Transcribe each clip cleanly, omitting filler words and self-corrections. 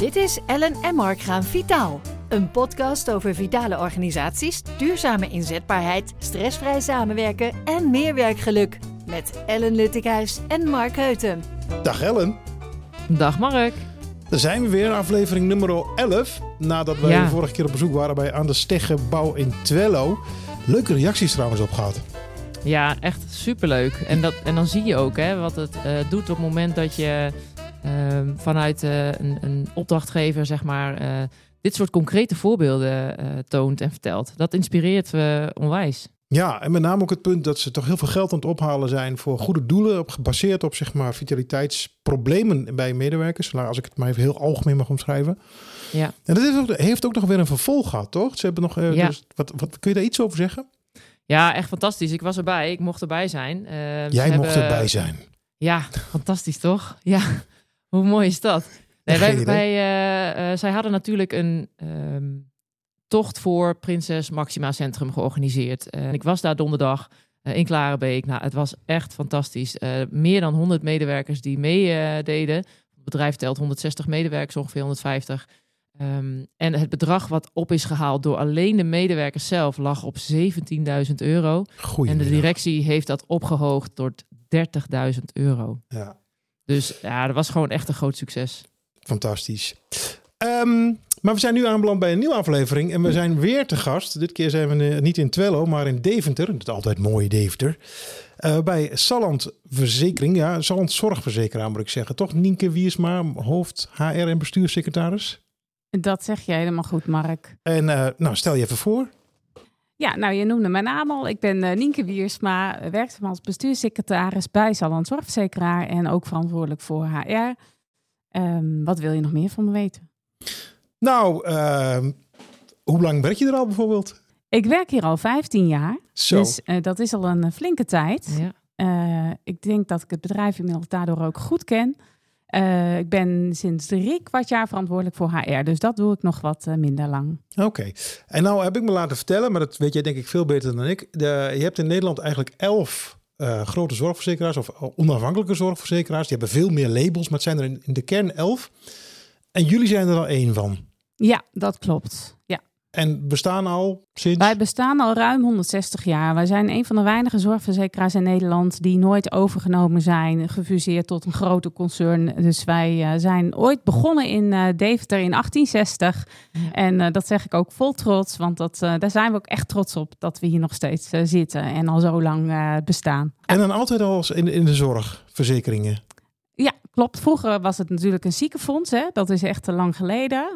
Dit is Ellen en Mark gaan vitaal. Een podcast over vitale organisaties, duurzame inzetbaarheid, stressvrij samenwerken en meer werkgeluk. Met Ellen Luttikhuis en Mark Heuten. Dag Ellen. Dag Mark. Daar zijn we weer, aflevering nummer 11. Nadat wij de vorige keer op bezoek waren bij Aan de Steggebouw in Twello. Leuke reacties trouwens op gehad. Ja, echt superleuk. En dan zie je ook wat het doet op het moment dat je vanuit een opdrachtgever dit soort concrete voorbeelden toont en vertelt. Dat inspireert onwijs. Ja, en met name ook het punt dat ze toch heel veel geld aan het ophalen zijn voor goede doelen, gebaseerd op vitaliteitsproblemen bij medewerkers. Als ik het maar even heel algemeen mag omschrijven. Ja. En dat heeft ook nog weer een vervolg gehad, toch? Ze hebben nog. Dus, wat kun je daar iets over zeggen? Ja, echt fantastisch. Ik was erbij. Ik mocht erbij zijn. Jij mocht erbij zijn. Ja, fantastisch toch? Ja, hoe mooi is dat? Nee, zij hadden natuurlijk een tocht voor Prinses Máxima Centrum georganiseerd. En ik was daar donderdag in Klarenbeek. Nou, het was echt fantastisch. Meer dan 100 medewerkers die meededen. Het bedrijf telt 160 medewerkers, ongeveer 150. En het bedrag wat op is gehaald door alleen de medewerkers zelf lag op €17.000. En de directie heeft dat opgehoogd tot €30.000. Ja. Dus ja, dat was gewoon echt een groot succes. Fantastisch. Maar we zijn nu aanbeland bij een nieuwe aflevering. En we zijn weer te gast. Dit keer zijn we niet in Twello, maar in Deventer. Het altijd mooie Deventer. Bij Salland Verzekering. Ja, Salland Zorgverzekeraar moet ik zeggen. Toch Nynke Wiersma, hoofd HR en bestuurssecretaris? Dat zeg jij helemaal goed, Mark. En stel je even voor. Ja, nou, je noemde mijn naam al. Ik ben Nynke Wiersma, werkzaam als bestuurssecretaris bij Salland Zorgverzekeraar en ook verantwoordelijk voor HR. Wat wil je nog meer van me weten? Nou, hoe lang werk je er al bijvoorbeeld? Ik werk hier al 15 jaar, zo. Dus dat is al een flinke tijd. Ja. Ik denk dat ik het bedrijf inmiddels daardoor ook goed ken. Ik ben sinds 3 kwart jaar verantwoordelijk voor HR. Dus dat doe ik nog wat minder lang. Oké. En nou heb ik me laten vertellen, maar dat weet jij denk ik veel beter dan ik. Je hebt in Nederland eigenlijk 11 grote zorgverzekeraars of onafhankelijke zorgverzekeraars. Die hebben veel meer labels, maar het zijn er in de kern 11. En jullie zijn er al 1 van. Ja, dat klopt. Ja. En bestaan al sinds? Wij bestaan al ruim 160 jaar. Wij zijn een van de weinige zorgverzekeraars in Nederland die nooit overgenomen zijn, gefuseerd tot een grote concern. Dus wij zijn ooit begonnen in Deventer in 1860. Ja. En dat zeg ik ook vol trots, want daar zijn we ook echt trots op dat we hier nog steeds zitten en al zo lang bestaan. En dan altijd al in de zorgverzekeringen? Ja, klopt. Vroeger was het natuurlijk een ziekenfonds. Hè? Dat is echt te lang geleden.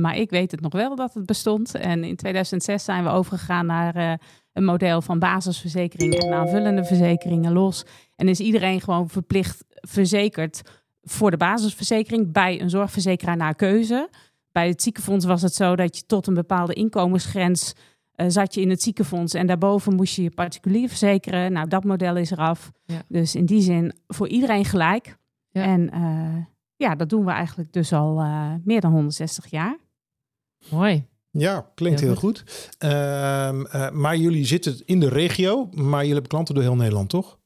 Maar ik weet het nog wel dat het bestond. En in 2006 zijn we overgegaan naar een model van basisverzekeringen en aanvullende verzekeringen los. En is iedereen gewoon verplicht verzekerd voor de basisverzekering bij een zorgverzekeraar naar keuze. Bij het ziekenfonds was het zo dat je tot een bepaalde inkomensgrens zat je in het ziekenfonds en daarboven moest je je particulier verzekeren. Nou, dat model is eraf. Ja. Dus in die zin voor iedereen gelijk. Ja. En dat doen we eigenlijk dus al meer dan 160 jaar. Mooi. Ja, klinkt heel goed. Maar jullie zitten in de regio, maar jullie hebben klanten door heel Nederland, toch?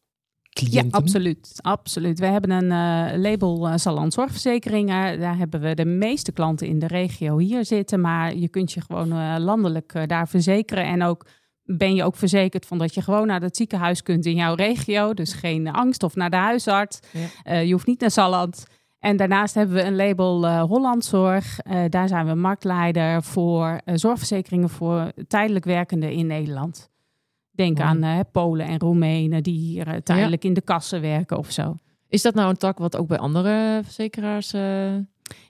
Cliënten? Ja, absoluut. Absoluut. We hebben een label Salland Zorgverzekeringen. Daar hebben we de meeste klanten in de regio hier zitten. Maar je kunt je gewoon landelijk daar verzekeren. En ook ben je ook verzekerd van dat je gewoon naar het ziekenhuis kunt in jouw regio. Dus geen angst of naar de huisarts. Ja. Je hoeft niet naar Salland. En daarnaast hebben we een label Hollandzorg. Daar zijn we marktleider voor zorgverzekeringen voor tijdelijk werkenden in Nederland. Denk aan Polen en Roemenen die hier tijdelijk in de kassen werken of zo. Is dat nou een tak wat ook bij andere verzekeraars?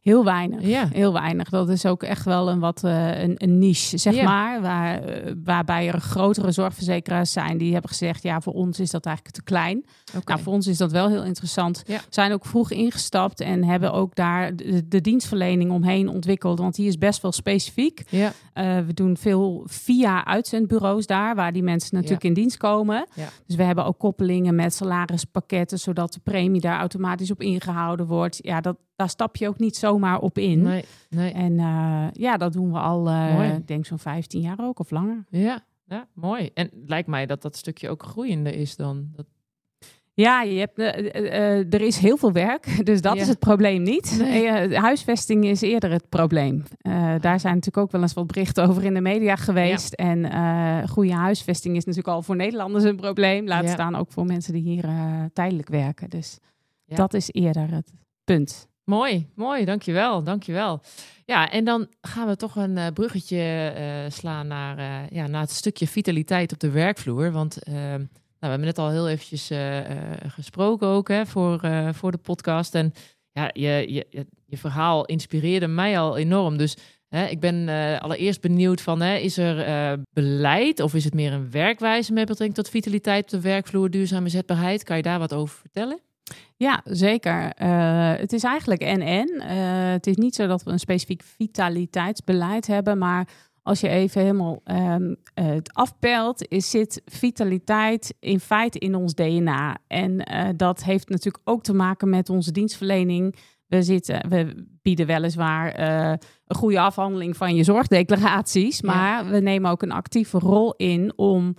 Heel weinig, heel weinig. Dat is ook echt wel een niche, maar. Waarbij er grotere zorgverzekeraars zijn die hebben gezegd, ja, voor ons is dat eigenlijk te klein. Okay. Nou, voor ons is dat wel heel interessant. Ja. Zijn ook vroeg ingestapt en hebben ook daar de dienstverlening omheen ontwikkeld. Want die is best wel specifiek. Ja. We doen veel via uitzendbureaus daar, waar die mensen natuurlijk in dienst komen. Ja. Dus we hebben ook koppelingen met salarispakketten, zodat de premie daar automatisch op ingehouden wordt. Ja, daar stap je ook niet zomaar op in. Nee. En dat doen we al, denk zo'n 15 jaar ook of langer. Ja, mooi. En lijkt mij dat stukje ook groeiende is dan. Dat... Ja, er is heel veel werk, dus dat is het probleem niet. Nee. Huisvesting is eerder het probleem. Daar zijn natuurlijk ook wel eens wat berichten over in de media geweest. Ja. En goede huisvesting is natuurlijk al voor Nederlanders een probleem. Laat staan ook voor mensen die hier tijdelijk werken. Dus dat is eerder het punt. Mooi, dankjewel. Ja, en dan gaan we toch een bruggetje slaan naar het stukje vitaliteit op de werkvloer. Want... we hebben net al heel eventjes gesproken ook voor de podcast. En ja, je verhaal inspireerde mij al enorm. Dus ik ben allereerst benieuwd van, is er beleid of is het meer een werkwijze met betrekking tot vitaliteit op de werkvloer, duurzame zetbaarheid? Kan je daar wat over vertellen? Ja, zeker. Het is eigenlijk en-en. Het is niet zo dat we een specifiek vitaliteitsbeleid hebben, maar... Als je even helemaal het afpelt, zit vitaliteit in feite in ons DNA. En dat heeft natuurlijk ook te maken met onze dienstverlening. We bieden weliswaar een goede afhandeling van je zorgdeclaraties. Maar we nemen ook een actieve rol in om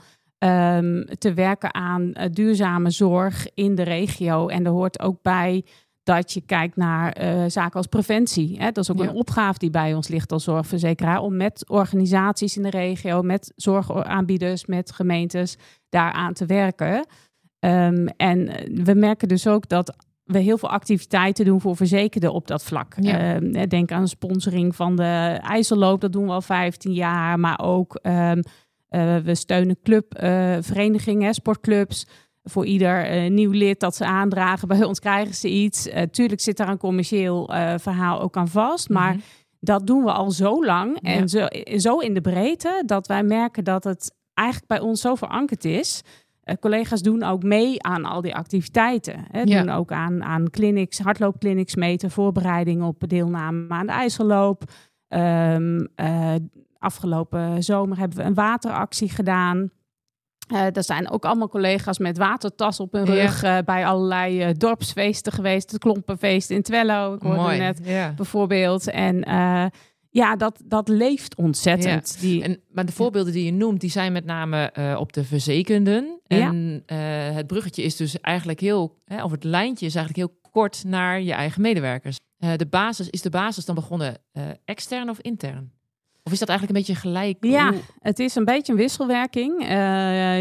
te werken aan duurzame zorg in de regio. En er hoort ook bij... dat je kijkt naar zaken als preventie. Hè? Dat is ook een opgave die bij ons ligt als zorgverzekeraar... om met organisaties in de regio, met zorgaanbieders, met gemeentes... daaraan te werken. En we merken dus ook dat we heel veel activiteiten doen voor verzekerden op dat vlak. Ja. Denk aan sponsoring van de IJsselloop, dat doen we al 15 jaar. Maar ook we steunen clubverenigingen, sportclubs... Voor ieder nieuw lid dat ze aandragen, bij ons krijgen ze iets. Tuurlijk zit daar een commercieel verhaal ook aan vast. Maar dat doen we al zo lang en zo in de breedte... dat wij merken dat het eigenlijk bij ons zo verankerd is. Collega's doen ook mee aan al die activiteiten. Doen ook aan clinics, hardloopclinics meten... voorbereiding op deelname aan de IJsselloop. Afgelopen zomer hebben we een wateractie gedaan... Er zijn ook allemaal collega's met watertas op hun rug... bij allerlei dorpsfeesten geweest. Het Klompenfeest in Twello, ik hoorde net bijvoorbeeld. En dat leeft ontzettend. Ja. Maar de voorbeelden die je noemt, die zijn met name op de verzekerden. En het bruggetje is dus eigenlijk of het lijntje is eigenlijk heel kort naar je eigen medewerkers. Is de basis dan begonnen extern of intern? Of is dat eigenlijk een beetje gelijk? Ja, het is een beetje een wisselwerking.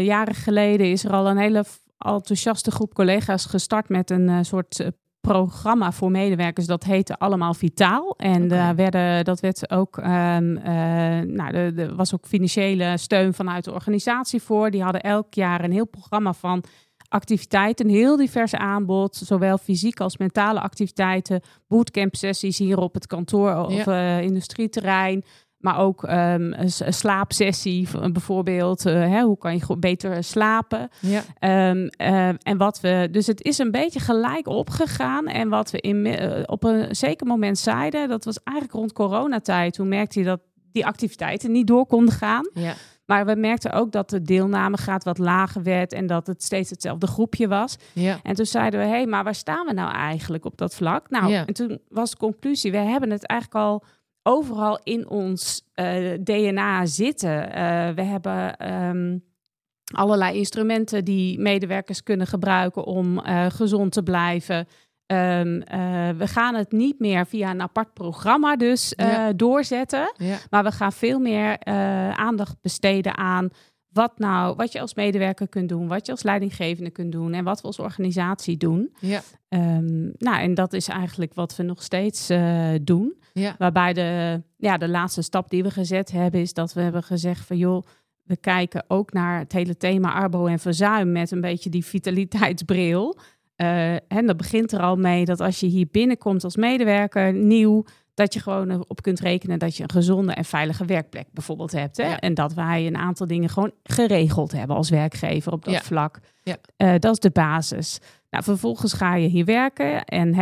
Jaren geleden is er al een hele enthousiaste groep collega's gestart... met een soort programma voor medewerkers. Dat heette Allemaal Vitaal. En er was ook financiële steun vanuit de organisatie voor. Die hadden elk jaar een heel programma van activiteiten. Een heel divers aanbod. Zowel fysiek als mentale activiteiten. Bootcamp sessies hier op het kantoor of industrieterrein... Maar ook een slaapsessie bijvoorbeeld. Hoe kan je beter slapen? Ja. En dus het is een beetje gelijk opgegaan. En wat we op een zeker moment zeiden... dat was eigenlijk rond coronatijd. Toen merkte je dat die activiteiten niet door konden gaan. Ja. Maar we merkten ook dat de deelnamegraad wat lager werd... en dat het steeds hetzelfde groepje was. Ja. En toen zeiden we, maar waar staan we nou eigenlijk op dat vlak? Nou, en toen was de conclusie, we hebben het eigenlijk al... overal in ons DNA zitten. We hebben allerlei instrumenten die medewerkers kunnen gebruiken om gezond te blijven. We gaan het niet meer via een apart programma doorzetten. Ja. Maar we gaan veel meer aandacht besteden aan wat je als medewerker kunt doen, wat je als leidinggevende kunt doen en wat we als organisatie doen. Ja. En dat is eigenlijk wat we nog steeds doen. Ja. Waarbij de laatste stap die we gezet hebben is dat we hebben gezegd van we kijken ook naar het hele thema arbo en verzuim met een beetje die vitaliteitsbril. En dat begint er al mee dat als je hier binnenkomt als medewerker, nieuw... dat je gewoon erop kunt rekenen dat je een gezonde en veilige werkplek bijvoorbeeld hebt. Hè? Ja. En dat wij een aantal dingen gewoon geregeld hebben als werkgever op dat vlak. Ja. Dat is de basis. Nou, vervolgens ga je hier werken en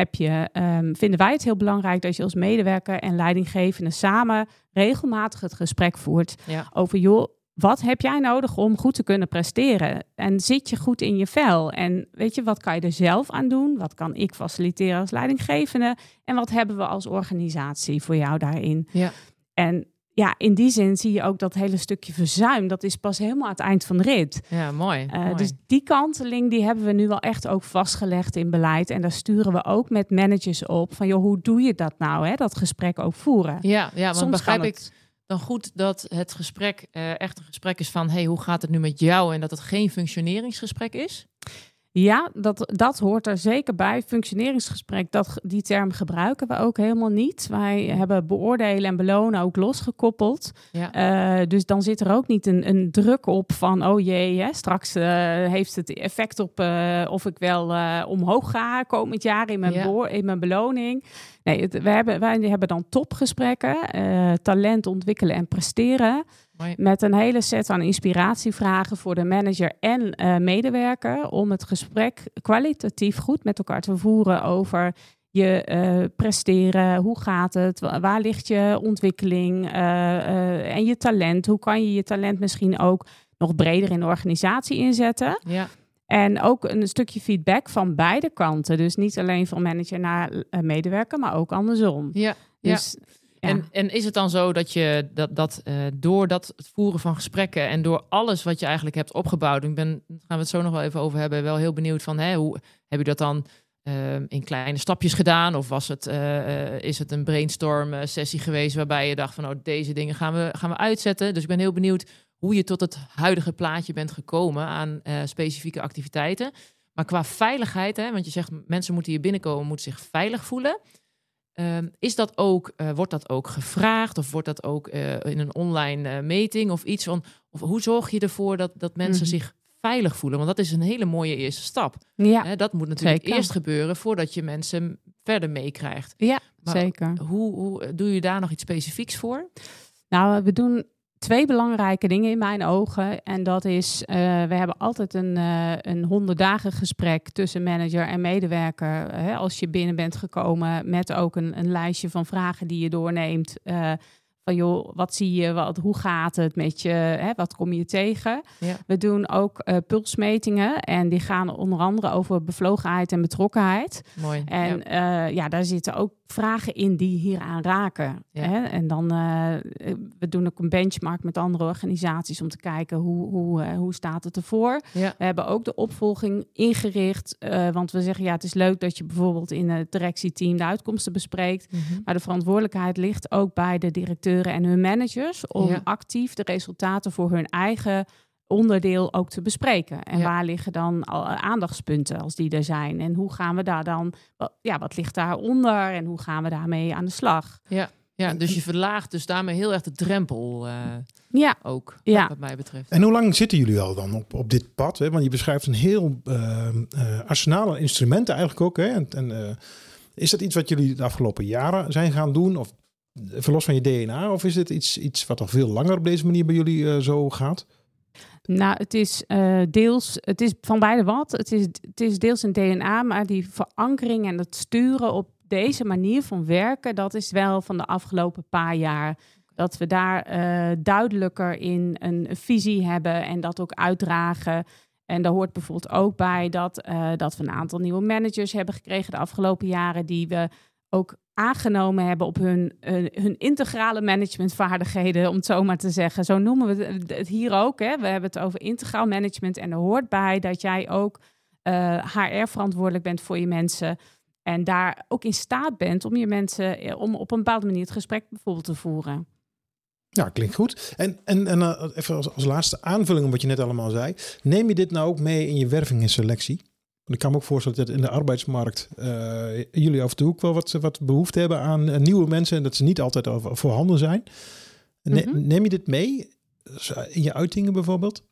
vinden wij het heel belangrijk... dat je als medewerker en leidinggevende samen regelmatig het gesprek voert... over wat heb jij nodig om goed te kunnen presteren? En zit je goed in je vel? En weet je, wat kan je er zelf aan doen? Wat kan ik faciliteren als leidinggevende? En wat hebben we als organisatie voor jou daarin? Ja. En ja, in die zin zie je ook dat hele stukje verzuim. Dat is pas helemaal aan het eind van de rit. Ja, mooi. Mooi. Dus die kanteling die hebben we nu wel echt ook vastgelegd in beleid. En daar sturen we ook met managers op. Van joh, hoe doe je dat nou? Hè? Dat gesprek ook voeren. Ja, want soms begrijp ik dan goed dat het gesprek echt een gesprek is van... hey, hoe gaat het nu met jou? En dat het geen functioneringsgesprek is? Ja, dat hoort er zeker bij. Functioneringsgesprek, die term gebruiken we ook helemaal niet. Wij hebben beoordelen en belonen ook losgekoppeld. Ja. Dus dan zit er ook niet een druk op van... oh jee, hè, straks heeft het effect op of ik wel omhoog ga komend jaar in mijn, in mijn beloning. Nee, wij hebben dan topgesprekken. Talent ontwikkelen en presteren. Met een hele set aan inspiratievragen voor de manager en medewerker... om het gesprek kwalitatief goed met elkaar te voeren over je presteren. Hoe gaat het? Waar ligt je ontwikkeling? En je talent? Hoe kan je je talent misschien ook nog breder in de organisatie inzetten? Ja. En ook een stukje feedback van beide kanten. Dus niet alleen van manager naar medewerker, maar ook andersom. Ja, dus... Ja. Ja. En is het dan zo dat je dat door dat voeren van gesprekken en door alles wat je eigenlijk hebt opgebouwd, daar gaan we het zo nog wel even over hebben, wel heel benieuwd van hoe heb je dat dan in kleine stapjes gedaan? Of is het een brainstorm sessie geweest waarbij je dacht van deze dingen gaan we uitzetten? Dus ik ben heel benieuwd hoe je tot het huidige plaatje bent gekomen aan specifieke activiteiten. Maar qua veiligheid, want je zegt mensen moeten hier binnenkomen, moeten zich veilig voelen. Wordt dat ook gevraagd of wordt dat ook in een online meting of iets van... Of hoe zorg je ervoor dat mensen zich veilig voelen? Want dat is een hele mooie eerste stap. Ja, dat moet natuurlijk eerst gebeuren voordat je mensen verder meekrijgt. Ja, maar zeker. Hoe doe je daar nog iets specifieks voor? Nou, we doen... 2 belangrijke dingen in mijn ogen. En dat is, we hebben altijd een 100 dagen gesprek tussen manager en medewerker. Als je binnen bent gekomen met ook een lijstje van vragen die je doorneemt. Van joh, wat zie je, hoe gaat het met je, wat kom je tegen? Ja. We doen ook pulsmetingen en die gaan onder andere over bevlogenheid en betrokkenheid. Mooi. En daar zitten ook vragen in die hieraan raken. Ja. Hè? En dan, we doen ook een benchmark met andere organisaties om te kijken hoe staat het ervoor. Ja. We hebben ook de opvolging ingericht, want we zeggen het is leuk dat je bijvoorbeeld in het directieteam de uitkomsten bespreekt, maar de verantwoordelijkheid ligt ook bij de directeur en hun managers om actief de resultaten voor hun eigen onderdeel ook te bespreken. En waar liggen dan aandachtspunten als die er zijn? En hoe gaan we daar dan... wat ligt daaronder en hoe gaan we daarmee aan de slag? Ja. Ja, dus je verlaagt dus daarmee heel erg de drempel ook, wat mij betreft. En hoe lang zitten jullie al dan op dit pad? Hè? Want je beschrijft een heel arsenaal aan instrumenten eigenlijk ook. Hè? En is dat iets wat jullie de afgelopen jaren zijn gaan doen? Of verlos van je DNA? Of is dit iets wat al veel langer op deze manier bij jullie zo gaat? Nou, het is deels... Het is van beide wat. Het is deels een DNA, maar die verankering en het sturen op deze manier van werken, dat is wel van de afgelopen paar jaar. Dat we daar duidelijker in een visie hebben en dat ook uitdragen. En daar hoort bijvoorbeeld ook bij dat we een aantal nieuwe managers hebben gekregen de afgelopen jaren, die we ook aangenomen hebben op hun integrale managementvaardigheden, om het zo maar te zeggen. Zo noemen we het hier ook. Hè. We hebben het over integraal management en er hoort bij dat jij ook HR verantwoordelijk bent voor je mensen en daar ook in staat bent om je mensen om op een bepaalde manier het gesprek bijvoorbeeld te voeren. Ja, klinkt goed. En even als laatste aanvulling op wat je net allemaal zei. Neem je dit nou ook mee in je werving en selectie? Ik kan me ook voorstellen dat in de arbeidsmarkt jullie af en toe ook wel wat behoefte hebben aan nieuwe mensen en dat ze niet altijd voorhanden zijn. Neem je dit mee in je uitingen bijvoorbeeld?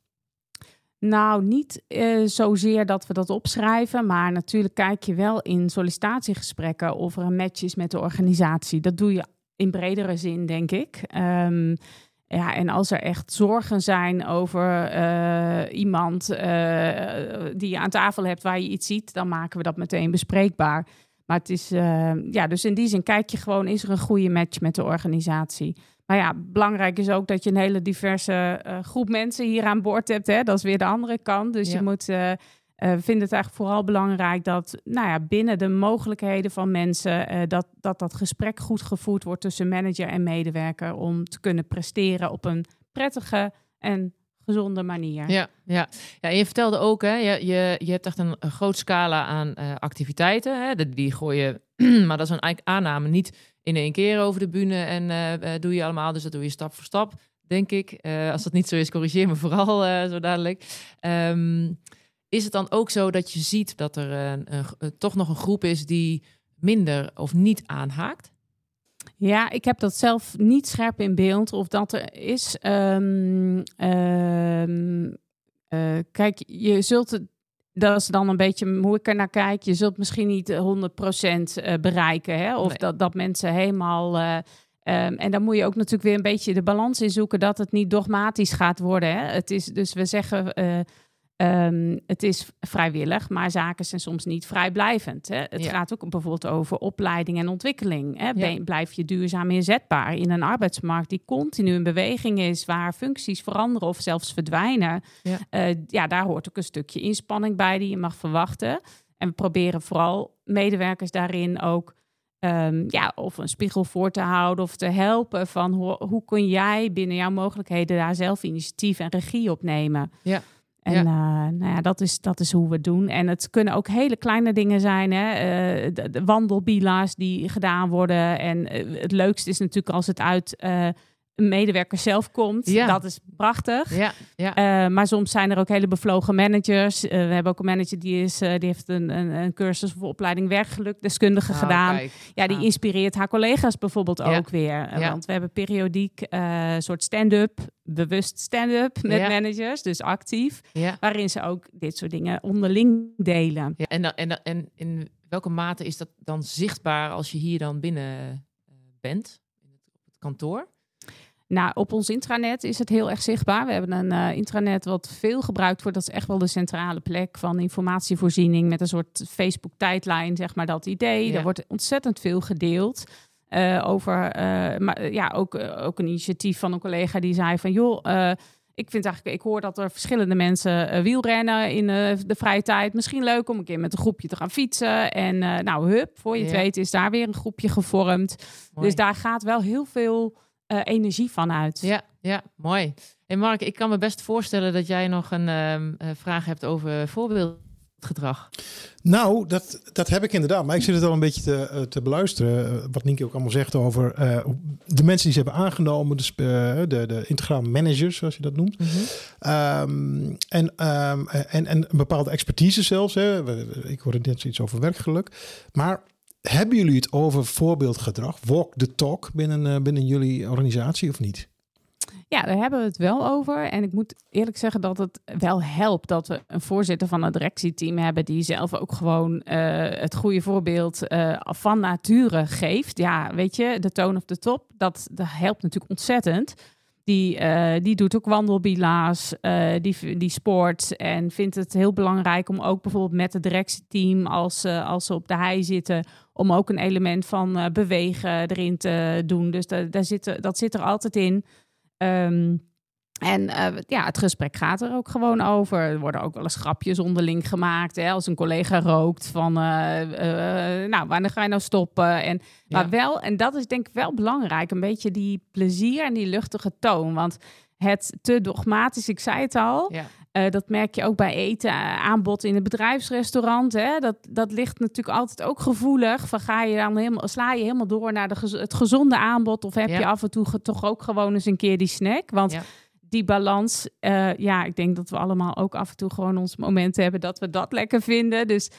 Nou, niet zozeer dat we dat opschrijven, maar natuurlijk kijk je wel in sollicitatiegesprekken of er een match is met de organisatie. Dat doe je in bredere zin, denk ik. En als er echt zorgen zijn over iemand die je aan tafel hebt waar je iets ziet, dan maken we dat meteen bespreekbaar. Maar het is, dus in die zin kijk je gewoon, is er een goede match met de organisatie? Maar ja, belangrijk is ook dat je een hele diverse groep mensen hier aan boord hebt. Hè? Dat is weer de andere kant. Dus je moet We vinden het eigenlijk vooral belangrijk dat binnen de mogelijkheden van mensen dat gesprek goed gevoerd wordt tussen manager en medewerker om te kunnen presteren op een prettige en gezonde manier. Ja, en je vertelde ook, hè, je hebt echt een groot scala aan activiteiten. Hè, die gooi je, maar dat is een aanname, niet in één keer over de bühne en doe je allemaal. Dus dat doe je stap voor stap, denk ik. Als dat niet zo is, corrigeer me vooral zo dadelijk. Is het dan ook zo dat je ziet dat er toch nog een groep is die minder of niet aanhaakt? Ja, ik heb dat zelf niet scherp in beeld of dat er is. Kijk, je zult, dat is dan een beetje hoe ik er naar kijk, je zult misschien niet 100% bereiken. Hè? Of nee. dat mensen helemaal... en dan moet je ook natuurlijk weer een beetje de balans in zoeken dat het niet dogmatisch gaat worden. Hè? Het is, dus we zeggen... het is vrijwillig, maar zaken zijn soms niet vrijblijvend. Hè? Het gaat ook bijvoorbeeld over opleiding en ontwikkeling. Hè? Blijf je duurzaam inzetbaar in een arbeidsmarkt die continu in beweging is, waar functies veranderen of zelfs verdwijnen. Daar hoort ook een stukje inspanning bij die je mag verwachten. En we proberen vooral medewerkers daarin ook of een spiegel voor te houden of te helpen van hoe kun jij binnen jouw mogelijkheden daar zelf initiatief en regie op nemen. Ja. En dat is hoe we het doen. En het kunnen ook hele kleine dingen zijn. Hè? De wandelbila's die gedaan worden. En het leukste is natuurlijk als het uit een medewerker zelf komt. Ja. Dat is prachtig. Ja. Maar soms zijn er ook hele bevlogen managers. We hebben ook een manager die heeft een cursus of opleiding werkgelukdeskundige gedaan. Kijk. Ja, die inspireert haar collega's bijvoorbeeld ook weer. Want we hebben periodiek soort stand-up. Bewust stand-up met managers, dus actief. Ja. Waarin ze ook dit soort dingen onderling delen. Ja, en in welke mate is dat dan zichtbaar als je hier dan binnen bent? Op het kantoor? Nou, op ons intranet is het heel erg zichtbaar. We hebben een intranet wat veel gebruikt wordt. Dat is echt wel de centrale plek van informatievoorziening met een soort Facebook-tijdlijn, zeg maar dat idee. Ja. Er wordt ontzettend veel gedeeld. Ook een initiatief van een collega die zei van ik hoor dat er verschillende mensen wielrennen in de vrije tijd. Misschien leuk om een keer met een groepje te gaan fietsen. En voor je het weet is daar weer een groepje gevormd. Mooi. Dus daar gaat wel heel veel energie van uit. Ja, mooi. En hey Mark, ik kan me best voorstellen dat jij nog een vraag hebt over voorbeeldgedrag. Nou, dat heb ik inderdaad. Maar ik zit het al een beetje te beluisteren. Wat Nynke ook allemaal zegt over de mensen die ze hebben aangenomen. Dus, de integraal managers, zoals je dat noemt. Mm-hmm. En een bepaalde expertise zelfs. Hè. Ik hoorde net iets over werkgeluk. Maar hebben jullie het over voorbeeldgedrag? Walk the talk binnen jullie organisatie of niet? Ja, daar hebben we het wel over. En ik moet eerlijk zeggen dat het wel helpt dat we een voorzitter van het directieteam hebben die zelf ook gewoon het goede voorbeeld van nature geeft. Ja, weet je, de tone of the top, dat helpt natuurlijk ontzettend. Die doet ook wandelbila's, die sport en vindt het heel belangrijk om ook bijvoorbeeld met het directieteam als ze op de hei zitten, om ook een element van bewegen erin te doen. Dus dat zit er altijd in. Het gesprek gaat er ook gewoon over. Er worden ook wel eens grapjes onderling gemaakt. Hè? Als een collega rookt van, wanneer ga je nou stoppen? Maar wel, en dat is denk ik wel belangrijk, een beetje die plezier en die luchtige toon. Want het te dogmatisch, ik zei het al, dat merk je ook bij eten, aanbod in het bedrijfsrestaurant. Hè? Dat ligt natuurlijk altijd ook gevoelig. Van sla je helemaal door naar het gezonde aanbod of heb je af en toe toch ook gewoon eens een keer die snack? Want die balans, ik denk dat we allemaal ook af en toe gewoon ons momenten hebben dat we dat lekker vinden. Dus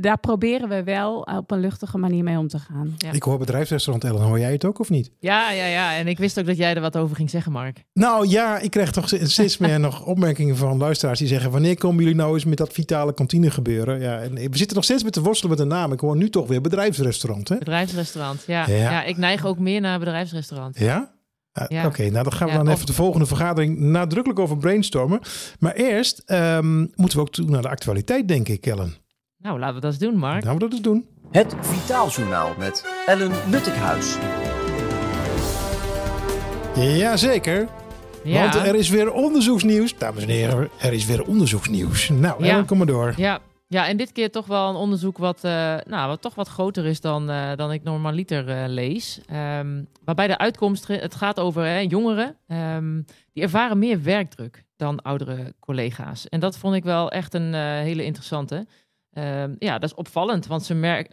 daar proberen we wel op een luchtige manier mee om te gaan. Ja. Ik hoor bedrijfsrestaurant, Ellen. Hoor jij het ook of niet? Ja. En ik wist ook dat jij er wat over ging zeggen, Mark. Nou ja, ik krijg toch steeds meer nog opmerkingen van luisteraars die zeggen, wanneer komen jullie nou eens met dat vitale kantine gebeuren? Ja, en we zitten nog steeds met te worstelen met de naam. Ik hoor nu toch weer bedrijfsrestaurant, hè? Bedrijfsrestaurant, ja. Ja, ik neig ook meer naar bedrijfsrestaurant. Ja? Oké, dan gaan we dan even de volgende vergadering nadrukkelijk over brainstormen. Maar eerst moeten we ook toe naar de actualiteit, denk ik, Ellen. Nou, laten we dat eens doen, Mark. Laten we dat eens doen. Het Vitaaljournaal met Ellen Luttekhuis. Jazeker. Ja. Want er is weer onderzoeksnieuws. Dames en heren, er is weer onderzoeksnieuws. Nou, ja. Kom maar door. Ja. Ja, en dit keer toch wel een onderzoek wat toch wat groter is dan ik normaliter lees. Waarbij de uitkomst, het gaat over jongeren, die ervaren meer werkdruk dan oudere collega's. En dat vond ik wel echt een hele interessante. Dat is opvallend, want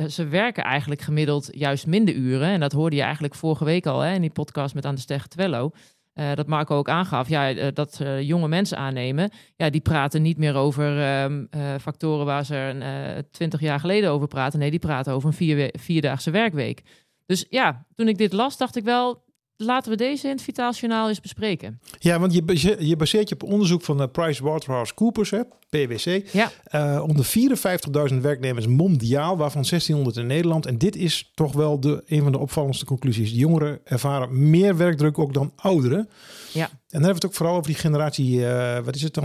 ze werken eigenlijk gemiddeld juist minder uren. En dat hoorde je eigenlijk vorige week al in die podcast met Aan de Steggebouw. Dat Marco ook aangaf, dat jonge mensen aannemen... Ja, die praten niet meer over factoren waar ze 20 jaar geleden over praten. Nee, die praten over een vierdaagse werkweek. Dus ja, toen ik dit las, dacht ik wel... laten we deze in het Vitaal Journaal eens bespreken. Ja, want je baseert je op onderzoek van Price Waterhouse Coopers, PwC. Ja. Onder 54.000 werknemers mondiaal, waarvan 1.600 in Nederland. En dit is toch wel een van de opvallendste conclusies. Jongeren ervaren meer werkdruk ook dan ouderen. Ja. En dan hebben we het ook vooral over die generatie,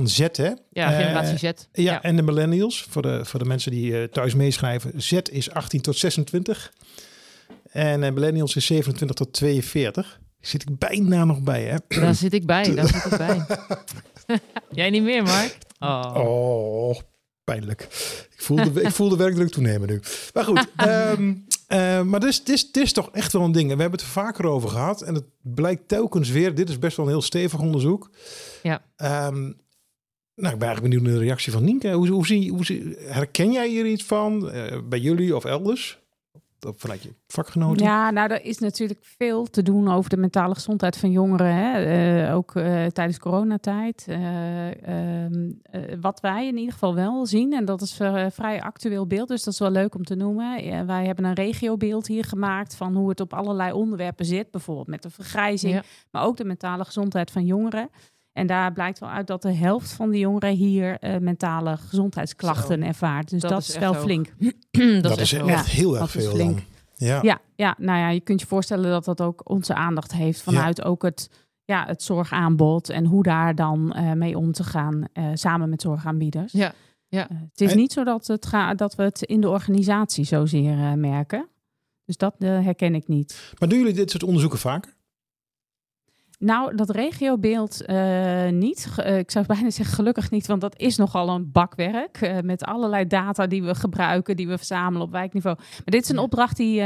Z, hè? Ja, generatie Z. Ja, en de millennials, voor de mensen die thuis meeschrijven. Z is 18 tot 26. En millennials is 27 tot 42. Zit ik bijna nog bij, hè? Daar zit ik bij. Jij niet meer, Mark? Oh, pijnlijk. Ik voel de werkdruk toenemen nu. Maar goed, maar dit is toch echt wel een ding. En we hebben het vaker over gehad. En het blijkt telkens weer, dit is best wel een heel stevig onderzoek. Ja. Ik ben eigenlijk benieuwd naar de reactie van Nynke. Hoe herken jij hier iets van? Bij jullie of elders? Vanuit je vakgenoten? Ja, er is natuurlijk veel te doen over de mentale gezondheid van jongeren. Hè? Ook tijdens coronatijd. Wat wij in ieder geval wel zien, en dat is vrij actueel beeld, dus dat is wel leuk om te noemen. Wij hebben een regiobeeld hier gemaakt van hoe het op allerlei onderwerpen zit. Bijvoorbeeld met de vergrijzing, ja. Maar ook de mentale gezondheid van jongeren. En daar blijkt wel uit dat de helft van de jongeren hier mentale gezondheidsklachten ervaart. Dus dat is wel flink. Dat is echt heel erg veel. Dan. Ja, je kunt je voorstellen dat ook onze aandacht heeft vanuit ook het zorgaanbod en hoe daar dan mee om te gaan samen met zorgaanbieders. Ja. Ja. Het is niet zo dat we het in de organisatie zozeer merken. Dus dat herken ik niet. Maar doen jullie dit soort onderzoeken vaker? Dat regiobeeld niet. Ik zou bijna zeggen gelukkig niet, want dat is nogal een bakwerk. Met allerlei data die we gebruiken, die we verzamelen op wijkniveau. Maar dit is een opdracht die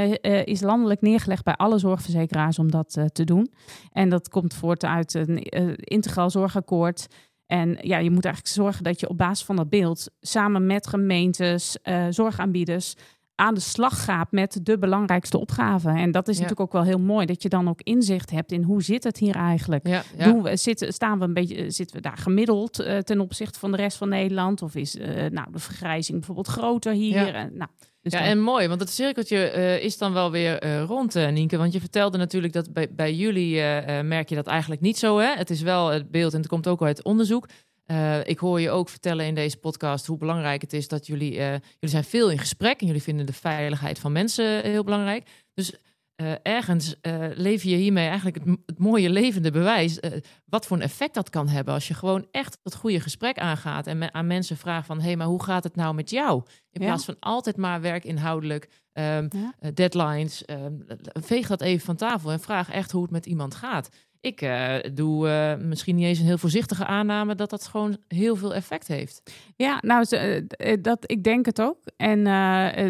is landelijk neergelegd bij alle zorgverzekeraars om dat te doen. En dat komt voort uit een Integraal Zorgakkoord. En ja, je moet eigenlijk zorgen dat je op basis van dat beeld samen met gemeentes, zorgaanbieders... aan de slag gaat met de belangrijkste opgaven. En dat is natuurlijk ook wel heel mooi... dat je dan ook inzicht hebt in hoe zit het hier eigenlijk. Ja, ja. Zitten we daar gemiddeld ten opzichte van de rest van Nederland? Of is de vergrijzing bijvoorbeeld groter hier? Ja, en mooi, want het cirkeltje is dan wel weer rond, Nynke. Want je vertelde natuurlijk dat bij jullie merk je dat eigenlijk niet zo. Hè? Het is wel het beeld en het komt ook uit onderzoek... ik hoor je ook vertellen in deze podcast hoe belangrijk het is dat jullie zijn veel in gesprek en jullie vinden de veiligheid van mensen heel belangrijk. Dus ergens lever je hiermee eigenlijk het mooie levende bewijs wat voor een effect dat kan hebben als je gewoon echt het goede gesprek aangaat en aan mensen vraagt van hey, maar hoe gaat het nou met jou? In plaats van altijd maar werkinhoudelijk, deadlines, veeg dat even van tafel en vraag echt hoe het met iemand gaat. Ik doe misschien niet eens een heel voorzichtige aanname... dat gewoon heel veel effect heeft. Ja, ik denk het ook. En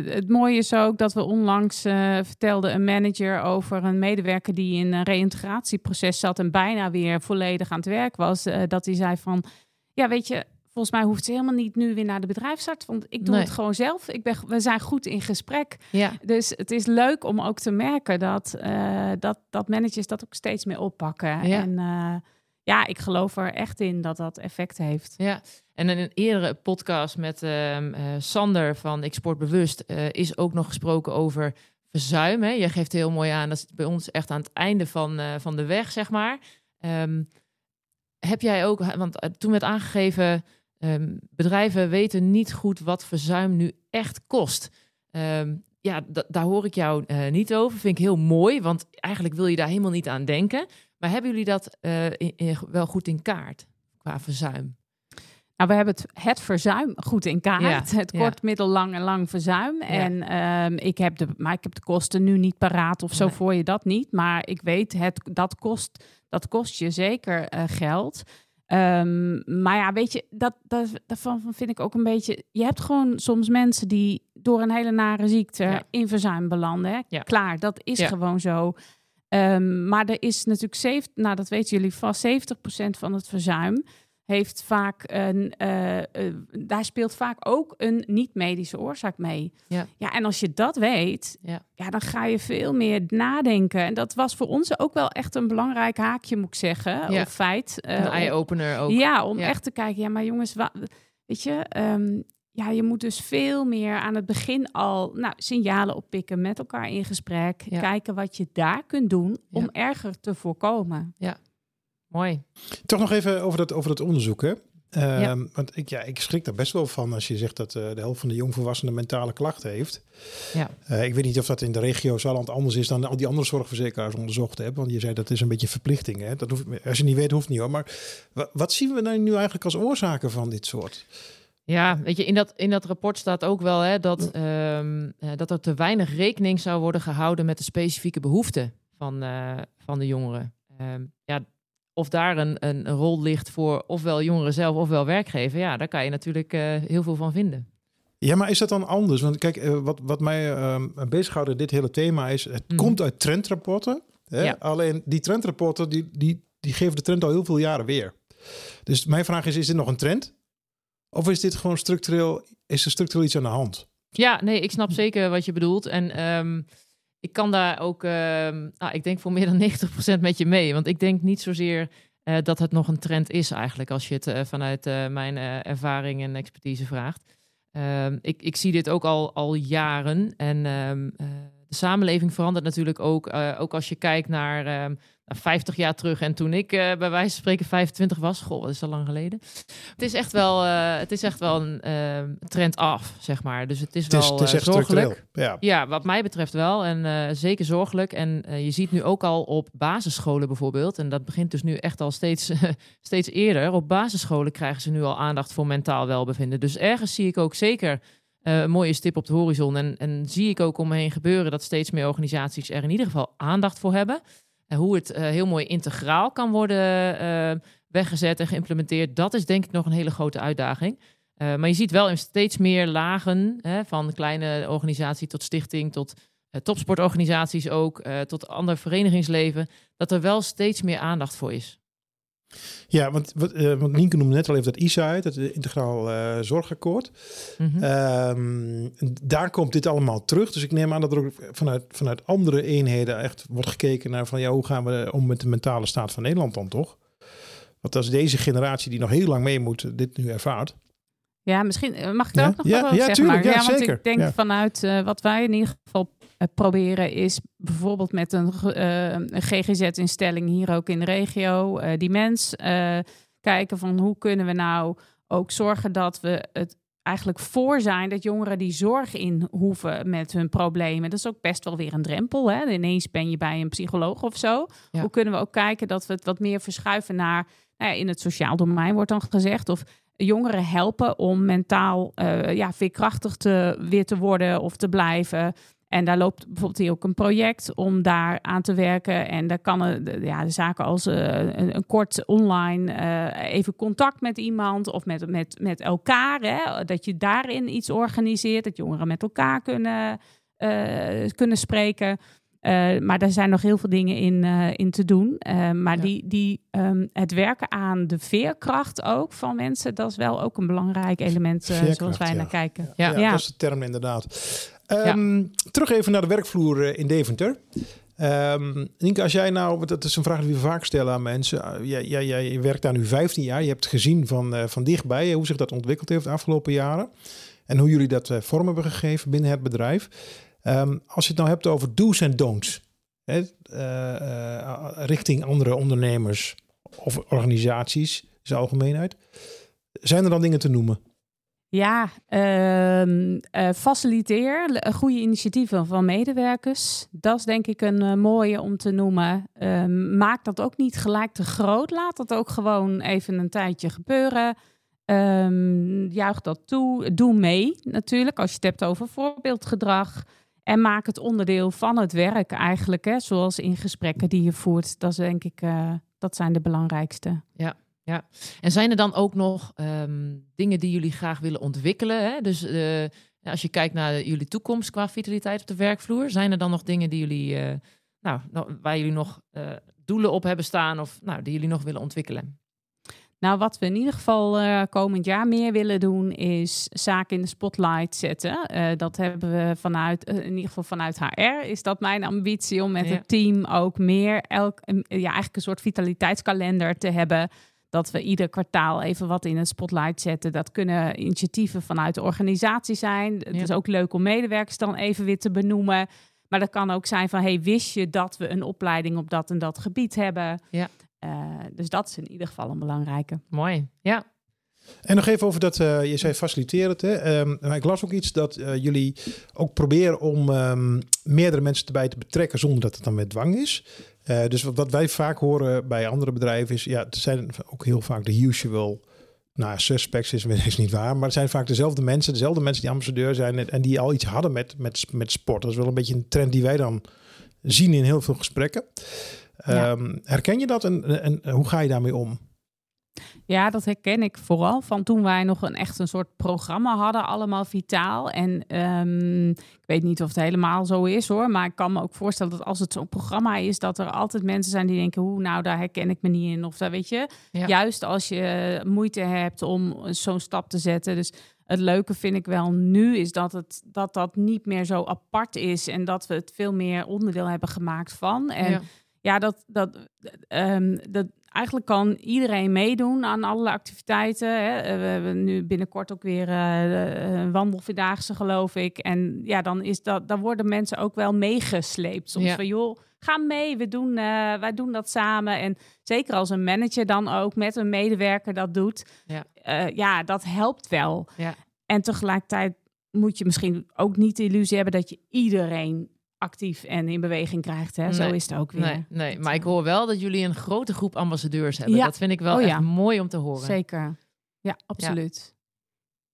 het mooie is ook dat we onlangs vertelde een manager... over een medewerker die in een reïntegratieproces zat... en bijna weer volledig aan het werk was. Dat hij zei van, ja weet je... Volgens mij hoeft ze helemaal niet nu weer naar de bedrijfsarts. Want ik doe het gewoon zelf. We zijn goed in gesprek. Ja. Dus het is leuk om ook te merken dat managers dat ook steeds meer oppakken. Ja. En ik geloof er echt in dat effect heeft. Ja. En in een eerdere podcast met Sander van Ik Sport Bewust... is ook nog gesproken over verzuim. Hè? Je geeft heel mooi aan, dat is bij ons echt aan het einde van de weg, zeg maar. Heb jij ook, want toen werd aangegeven... bedrijven weten niet goed wat verzuim nu echt kost. Daar hoor ik jou niet over. Vind ik heel mooi, want eigenlijk wil je daar helemaal niet aan denken. Maar hebben jullie dat wel goed in kaart qua verzuim? Nou, we hebben het verzuim goed in kaart. Ja, het kort, middellang en lang verzuim. Ja. En ik heb de kosten nu niet paraat of zo voor je dat niet. Maar ik weet, dat kost je zeker geld. Maar ja, weet je, daarvan vind ik ook een beetje... Je hebt gewoon soms mensen die door een hele nare ziekte in verzuim belanden. Hè? Ja. Klaar, dat is gewoon zo. Maar er is natuurlijk, dat weten jullie vast, 70% van het verzuim... heeft vaak daar speelt vaak ook een niet-medische oorzaak mee. Ja. Ja, en als je dat weet, dan ga je veel meer nadenken. En dat was voor ons ook wel echt een belangrijk haakje, moet ik zeggen, of feit. Een eye-opener ook. Ja, om echt te kijken, maar jongens, weet je, je moet dus veel meer aan het begin al signalen oppikken, met elkaar in gesprek, kijken wat je daar kunt doen om erger te voorkomen. Ja. Mooi. Toch nog even over dat onderzoek, hè? Want ik schrik daar best wel van als je zegt dat de helft van de jongvolwassenen mentale klachten heeft. Ja. Ik weet niet of dat in de regio Salland anders is dan al die andere zorgverzekeraars onderzocht hebben. Want je zei dat is een beetje verplichting. Hè? Dat als je niet weet, hoeft niet hoor. Maar wat zien we nou nu eigenlijk als oorzaken van dit soort? Ja, weet je, in dat rapport staat ook wel hè, dat er te weinig rekening zou worden gehouden met de specifieke behoeften van de jongeren. Of daar een rol ligt voor ofwel jongeren zelf ofwel werkgever... ja, daar kan je natuurlijk heel veel van vinden. Ja, maar is dat dan anders? Want kijk, wat mij bezighoudt in dit hele thema is... het komt uit trendrapporten. Hè? Ja. Alleen die trendrapporten die geven de trend al heel veel jaren weer. Dus mijn vraag is dit nog een trend? Of is dit gewoon structureel iets aan de hand? Ja, nee, ik snap zeker wat je bedoelt. En... ik kan daar ook, ik denk voor meer dan 90% met je mee. Want ik denk niet zozeer dat het nog een trend is eigenlijk... als je het vanuit mijn ervaring en expertise vraagt. Ik zie dit ook al jaren. En de samenleving verandert natuurlijk ook. Ook als je kijkt naar 50 jaar terug. En toen ik bij wijze van spreken 25 was... Goh, dat is al lang geleden. Het is echt wel, een trend af, zeg maar. Dus het is wel zorgelijk. Ja. Ja, wat mij betreft wel. En zeker zorgelijk. En je ziet nu ook al op basisscholen bijvoorbeeld... en dat begint dus nu echt al steeds eerder... op basisscholen krijgen ze nu al aandacht voor mentaal welbevinden. Dus ergens zie ik ook zeker... een mooie stip op de horizon. En zie ik ook om me heen gebeuren dat steeds meer organisaties er in ieder geval aandacht voor hebben. En hoe het heel mooi integraal kan worden weggezet en geïmplementeerd. Dat is denk ik nog een hele grote uitdaging. Maar je ziet wel in steeds meer lagen, hè, van kleine organisatie tot stichting, tot topsportorganisaties ook, tot ander verenigingsleven, dat er wel steeds meer aandacht voor is. Ja, want Nynke noemde net al even dat ISA uit, het Integraal Zorgakkoord. Mm-hmm. Daar komt dit allemaal terug. Dus ik neem aan dat er ook vanuit andere eenheden echt wordt gekeken naar van... ja, hoe gaan we om met de mentale staat van Nederland dan toch? Want als deze generatie die nog heel lang mee moet dit nu ervaart... Ja, misschien mag ik daar ook nog wel zeggen. Tuurlijk, maar. Ja, want zeker. Ik denk vanuit wat wij in ieder geval... proberen is bijvoorbeeld met een GGZ-instelling hier ook in de regio, die mens, kijken van hoe kunnen we nou ook zorgen dat we het eigenlijk voor zijn dat jongeren die zorg in hoeven met hun problemen. Dat is ook best wel weer een drempel. Hè? Ineens ben je bij een psycholoog of zo. Ja. Hoe kunnen we ook kijken dat we het wat meer verschuiven naar, in het sociaal domein wordt dan gezegd, of jongeren helpen om mentaal veerkrachtig weer te worden of te blijven. En daar loopt bijvoorbeeld hier ook een project om daar aan te werken. En daar kan de zaken als een kort online even contact met iemand of met elkaar. Hè, dat je daarin iets organiseert, dat jongeren met elkaar kunnen spreken. Maar daar zijn nog heel veel dingen in te doen. Maar het werken aan de veerkracht ook van mensen... dat is wel ook een belangrijk element zoals wij naar kijken. Ja. Ja, dat is de term inderdaad. Terug even naar de werkvloer in Deventer. Nynke, als jij nou... dat is een vraag die we vaak stellen aan mensen. Jij werkt daar nu 15 jaar. Je hebt gezien van dichtbij hoe zich dat ontwikkeld heeft de afgelopen jaren. En hoe jullie dat vorm hebben gegeven binnen het bedrijf. Als je het nou hebt over do's en don'ts, hè, richting andere ondernemers of organisaties, in zijn algemeenheid, zijn er dan dingen te noemen? Ja, faciliteer goede initiatieven van medewerkers. Dat is denk ik een mooie om te noemen. Maak dat ook niet gelijk te groot. Laat dat ook gewoon even een tijdje gebeuren. Juich dat toe. Doe mee natuurlijk als je het hebt over voorbeeldgedrag. En maak het onderdeel van het werk eigenlijk. Hè, zoals in gesprekken die je voert. Dat is denk ik, dat zijn de belangrijkste. Ja. En zijn er dan ook nog dingen die jullie graag willen ontwikkelen? Hè? Dus als je kijkt naar jullie toekomst qua vitaliteit op de werkvloer. Zijn er dan nog dingen die jullie, waar jullie nog doelen op hebben staan? Of die jullie nog willen ontwikkelen? Nou, wat we in ieder geval komend jaar meer willen doen is zaken in de spotlight zetten. Dat hebben we vanuit HR is dat mijn ambitie om met het team ook meer eigenlijk een soort vitaliteitskalender te hebben. Dat we ieder kwartaal even wat in het spotlight zetten. Dat kunnen initiatieven vanuit de organisatie zijn. Het is ook leuk om medewerkers dan even weer te benoemen. Maar dat kan ook zijn van, wist je dat we een opleiding op dat en dat gebied hebben? Ja. Dus dat is in ieder geval een belangrijke. Mooi, ja. En nog even over dat, je zei faciliterend. Hè? Maar ik las ook iets dat jullie ook proberen om meerdere mensen erbij te betrekken zonder dat het dan met dwang is. Dus wat wij vaak horen bij andere bedrijven is, het zijn ook heel vaak de usual suspects is niet waar, maar het zijn vaak dezelfde mensen die ambassadeur zijn en die al iets hadden met sport. Dat is wel een beetje een trend die wij dan zien in heel veel gesprekken. Ja. Herken je dat en hoe ga je daarmee om? Ja, dat herken ik vooral van toen wij nog een soort programma hadden, allemaal vitaal. En ik weet niet of het helemaal zo is hoor, maar ik kan me ook voorstellen dat als het zo'n programma is, dat er altijd mensen zijn die denken, daar herken ik me niet in. Of daar weet je, juist als je moeite hebt om zo'n stap te zetten. Dus het leuke vind ik wel nu is dat niet meer zo apart is en dat we het veel meer onderdeel hebben gemaakt van. En dat eigenlijk kan iedereen meedoen aan allerlei activiteiten. Hè. We hebben nu binnenkort ook weer wandelvierdaagse, geloof ik. En dan is dan worden mensen ook wel meegesleept. Soms van, joh, ga mee, wij doen dat samen. En zeker als een manager dan ook met een medewerker dat doet. Dat helpt wel. Ja. En tegelijkertijd moet je misschien ook niet de illusie hebben dat je iedereen actief en in beweging krijgt. Hè? Nee, zo is het ook weer. Nee, maar ik hoor wel dat jullie een grote groep ambassadeurs hebben. Ja. Dat vind ik wel echt mooi om te horen. Zeker. Ja, absoluut.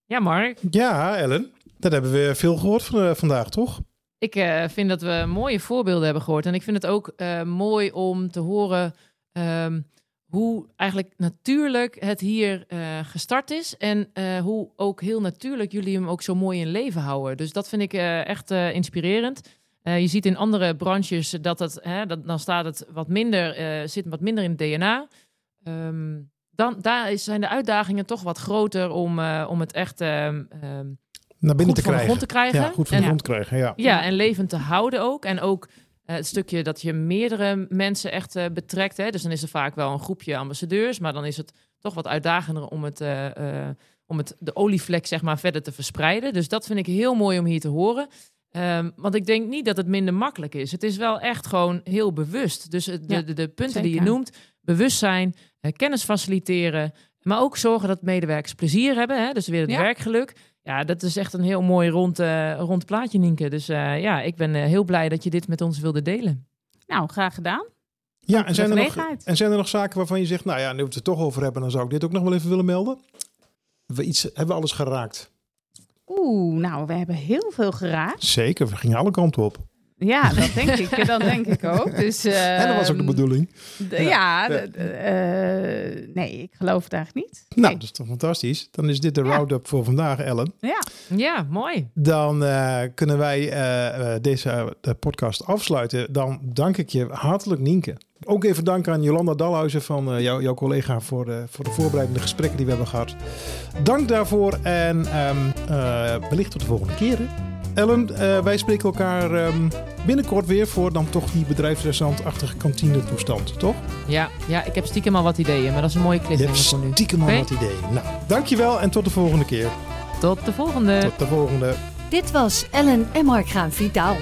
Ja, Mark. Ja, Ellen. Dat hebben we veel gehoord vandaag, toch? Ik vind dat we mooie voorbeelden hebben gehoord. En ik vind het ook mooi om te horen hoe eigenlijk natuurlijk het hier gestart is. En hoe ook heel natuurlijk jullie hem ook zo mooi in leven houden. Dus dat vind ik echt inspirerend. Je ziet in andere branches dat dan staat het wat minder, zit wat minder in het DNA. Zijn de uitdagingen toch wat groter om het echt naar binnen te krijgen. Goed van de grond te krijgen. Ja, en levend te houden ook. En ook het stukje dat je meerdere mensen echt betrekt. Hè? Dus dan is er vaak wel een groepje ambassadeurs, maar dan is het toch wat uitdagender om het de olievlek zeg maar verder te verspreiden. Dus dat vind ik heel mooi om hier te horen. Want ik denk niet dat het minder makkelijk is. Het is wel echt gewoon heel bewust. Dus de punten zeker die je noemt, bewustzijn, kennis faciliteren, maar ook zorgen dat medewerkers plezier hebben. Hè? Dus weer het werkgeluk. Ja, dat is echt een heel mooi rond plaatje, Nynke. Dus ik ben heel blij dat je dit met ons wilde delen. Nou, graag gedaan. Ja, en zijn er nog zaken waarvan je zegt, nu we het er toch over hebben, dan zou ik dit ook nog wel even willen melden. Hebben we alles geraakt? We hebben heel veel geraakt. Zeker, we gingen alle kanten op. Ja, dat denk ik. Dat denk ik ook. Dus, en dat was ook de bedoeling. Nee, ik geloof het eigenlijk niet. Nou, dat is toch fantastisch. Dan is dit de round-up voor vandaag, Ellen. Ja, mooi. Dan kunnen wij deze podcast afsluiten. Dan dank ik je hartelijk, Nynke. Ook even dank aan Jolanda Dallhuijzer van jouw collega voor de voorbereidende gesprekken die we hebben gehad. Dank daarvoor en wellicht tot de volgende keer. Ellen, wij spreken elkaar binnenkort weer voor dan toch die bedrijfsrestaurantachtige kantinetoestand, toch? Ja, ik heb stiekem al wat ideeën, maar dat is een mooie cliffhanger voor nu. Wat ideeën. Nou, dankjewel en tot de volgende keer. Tot de volgende. Dit was Ellen en Mark gaan vitaal.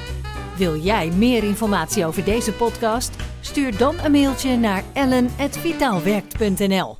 Wil jij meer informatie over deze podcast? Stuur dan een mailtje naar ellen@vitaalwerkt.nl.